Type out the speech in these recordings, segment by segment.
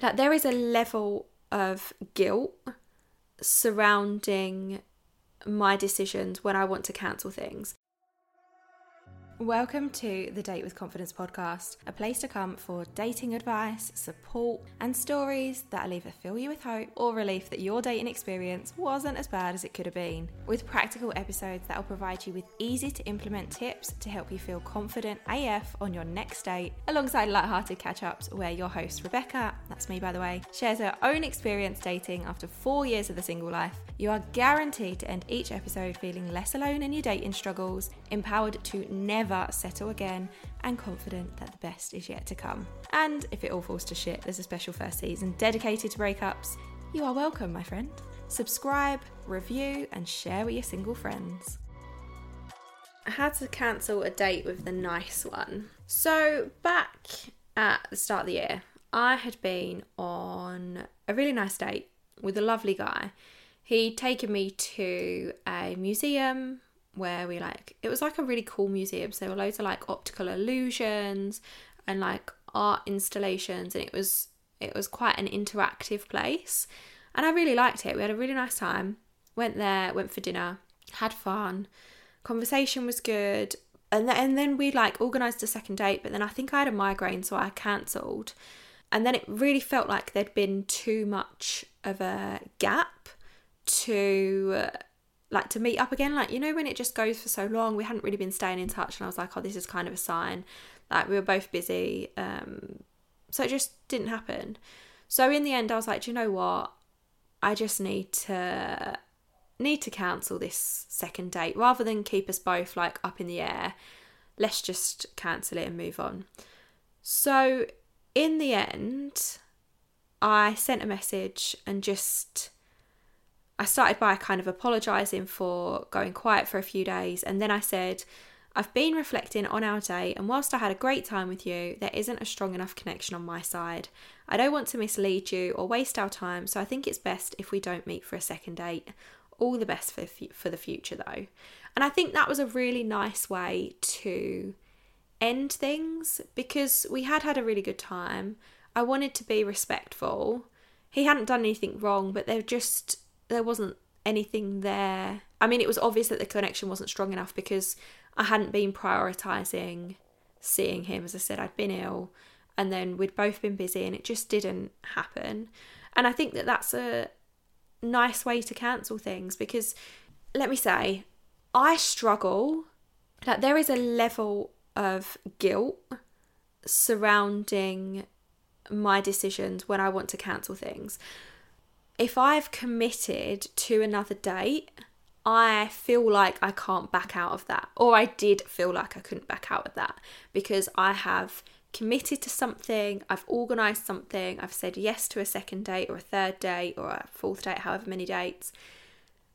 Like, there is a level of guilt surrounding my decisions when I want to cancel things. Welcome to the Date with Confidence podcast, a place to come for dating advice, support, and stories that'll either fill you with hope or relief that your dating experience wasn't as bad as it could have been, with practical episodes that'll provide you with easy to implement tips to help you feel confident AF on your next date, alongside lighthearted catch-ups where your host Rebecca, that's me by the way, shares her own experience dating after 4 years of the single life. You are guaranteed to end each episode feeling less alone in your dating struggles, empowered to never settle again, and confident that the best is yet to come. And if it all falls to shit, there's a special first season dedicated to breakups. You are welcome, my friend. Subscribe, review, and share with your single friends. How to cancel a date with the nice one. So back at the start of the year, I had been on a really nice date with a lovely guy. He'd taken me to a museum where we it was like a really cool museum, so there were loads of like optical illusions and like art installations, and it was quite an interactive place, and I really liked it. We had a really nice time, went for dinner, had fun, conversation was good, and then we organised a second date, but then I think I had a migraine, so I cancelled. And then it really felt like there'd been too much of a gap to meet up again, when it just goes for so long. We hadn't really been staying in touch, and I was like, oh, this is kind of a sign, we were both busy, so it just didn't happen. So in the end I was like, do you know what, I just need to cancel this second date rather than keep us both up in the air. Let's just cancel it and move on. So in the end I sent a message, and I started by kind of apologising for going quiet for a few days, and then I said, I've been reflecting on our day, and whilst I had a great time with you, there isn't a strong enough connection on my side. I don't want to mislead you or waste our time, so I think it's best if we don't meet for a second date. All the best for the future though. And I think that was a really nice way to end things, because we had a really good time. I wanted to be respectful. He hadn't done anything wrong, but there wasn't anything there. I mean, it was obvious that the connection wasn't strong enough because I hadn't been prioritising seeing him. As I said, I'd been ill, and then we'd both been busy, and it just didn't happen. And I think that that's a nice way to cancel things, because let me say, I struggle. There is a level of guilt surrounding my decisions when I want to cancel things. If I've committed to another date, I feel like I can't back out of that. Or I did feel like I couldn't back out of that, because I have committed to something, I've organised something, I've said yes to a second date or a third date or a fourth date, however many dates.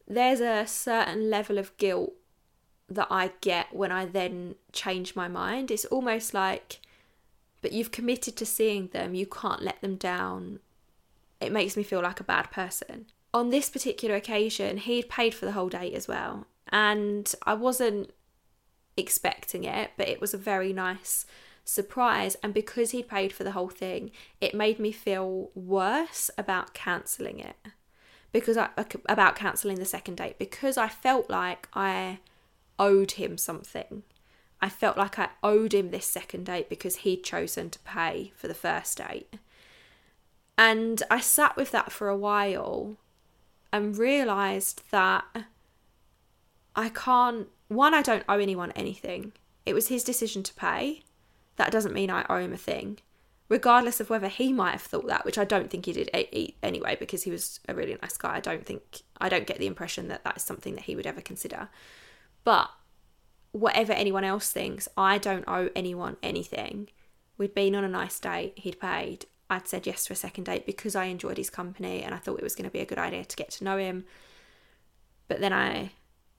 There's a certain level of guilt that I get when I then change my mind. It's almost like, but you've committed to seeing them, you can't let them down. It makes me feel like a bad person. On this particular occasion, he'd paid for the whole date as well, and I wasn't expecting it, but it was a very nice surprise, and because he'd paid for the whole thing, it made me feel worse about cancelling it, about cancelling the second date, because I felt like I owed him something. I felt like I owed him this second date because he'd chosen to pay for the first date. And I sat with that for a while and realised that I don't owe anyone anything. It was his decision to pay. That doesn't mean I owe him a thing, regardless of whether he might have thought that, which I don't think he did anyway, because he was a really nice guy. I don't get the impression that that is something that he would ever consider. But whatever anyone else thinks, I don't owe anyone anything. We'd been on a nice date, he'd paid. I'd said yes to a second date because I enjoyed his company and I thought it was going to be a good idea to get to know him. But then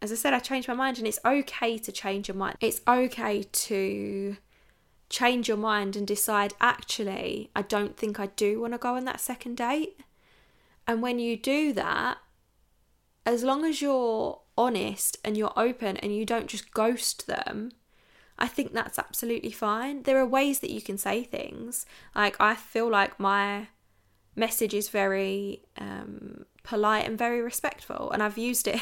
as I said, I changed my mind, and it's okay to change your mind. It's okay to change your mind and decide, actually, I don't think I do want to go on that second date. And when you do that, as long as you're honest and you're open and you don't just ghost them, I think that's absolutely fine. There are ways that you can say things. I feel like my message is very polite and very respectful, and I've used it.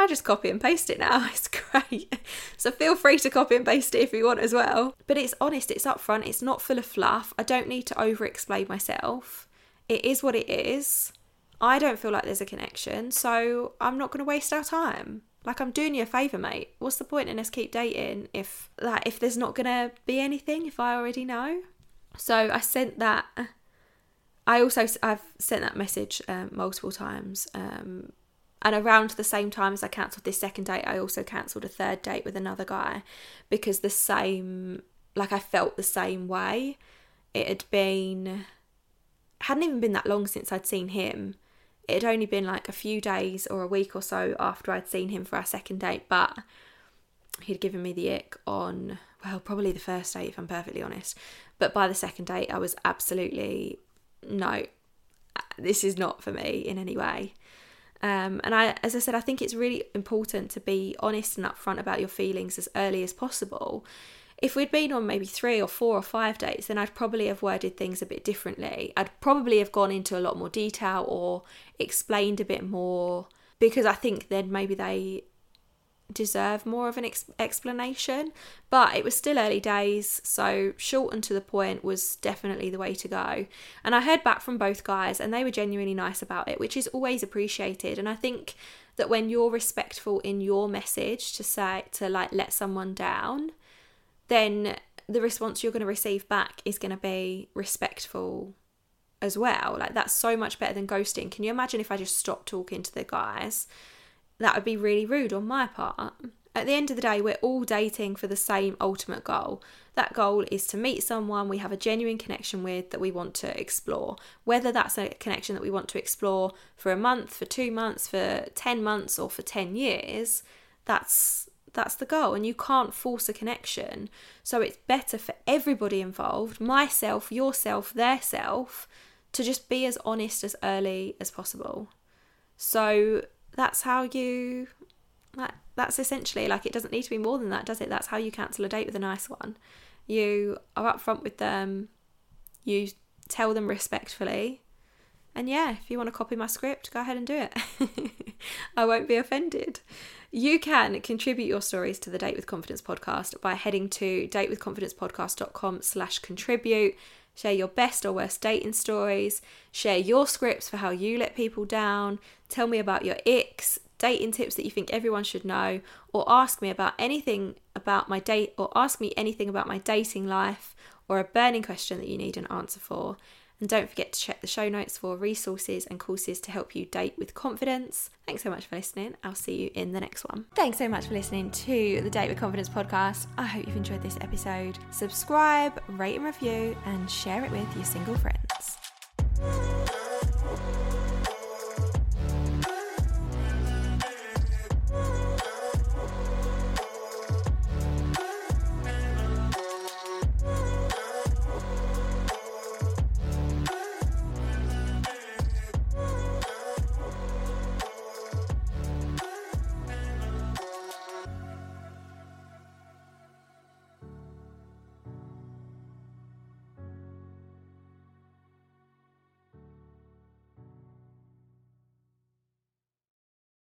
I just copy and paste it now. It's great. So feel free to copy and paste it if you want as well. But it's honest, it's upfront, it's not full of fluff. I don't need to over-explain myself. It is what it is. I don't feel like there's a connection, so I'm not going to waste our time. Like, I'm doing you a favour, mate. What's the point in us keep dating if there's not going to be anything, if I already know? So I sent that. I've sent that message multiple times, and around the same time as I cancelled this second date, I also cancelled a third date with another guy because I felt the same way. Hadn't even been that long since I'd seen him. It had only been like a few days or a week or so after I'd seen him for our second date, but he'd given me the ick on, well, probably the first date if I'm perfectly honest. But by the second date, I was absolutely, no, this is not for me in any way. And as I said, I think it's really important to be honest and upfront about your feelings as early as possible. If we'd been on maybe 3 or 4 or 5 dates, then I'd probably have worded things a bit differently. I'd probably have gone into a lot more detail or explained a bit more, because I think then maybe they deserve more of an explanation. But it was still early days, so short and to the point was definitely the way to go. And I heard back from both guys, and they were genuinely nice about it, which is always appreciated. And I think that when you're respectful in your message to let someone down, then the response you're going to receive back is going to be respectful as well. Like, that's so much better than ghosting. Can you imagine if I just stopped talking to the guys? That would be really rude on my part. At the end of the day, we're all dating for the same ultimate goal. That goal is to meet someone we have a genuine connection with that we want to explore. Whether that's a connection that we want to explore for a month, for 2 months, for 10 months, or for 10 years, that's the goal, and you can't force a connection. So it's better for everybody involved, myself, yourself, their self, to just be as honest as early as possible. So that's how you, that's essentially, it doesn't need to be more than that, does it? That's how you cancel a date with a nice one. You are upfront with them, you tell them respectfully, and yeah, if you want to copy my script, go ahead and do it. I won't be offended. You can contribute your stories to the Date with Confidence podcast by heading to datewithconfidencepodcast.com/contribute. Share your best or worst dating stories. Share your scripts for how you let people down. Tell me about your icks, dating tips that you think everyone should know, or ask me anything about my dating life, or a burning question that you need an answer for. And don't forget to check the show notes for resources and courses to help you date with confidence. Thanks so much for listening. I'll see you in the next one. Thanks so much for listening to the Date with Confidence podcast. I hope you've enjoyed this episode. Subscribe, rate and review, and share it with your single friends.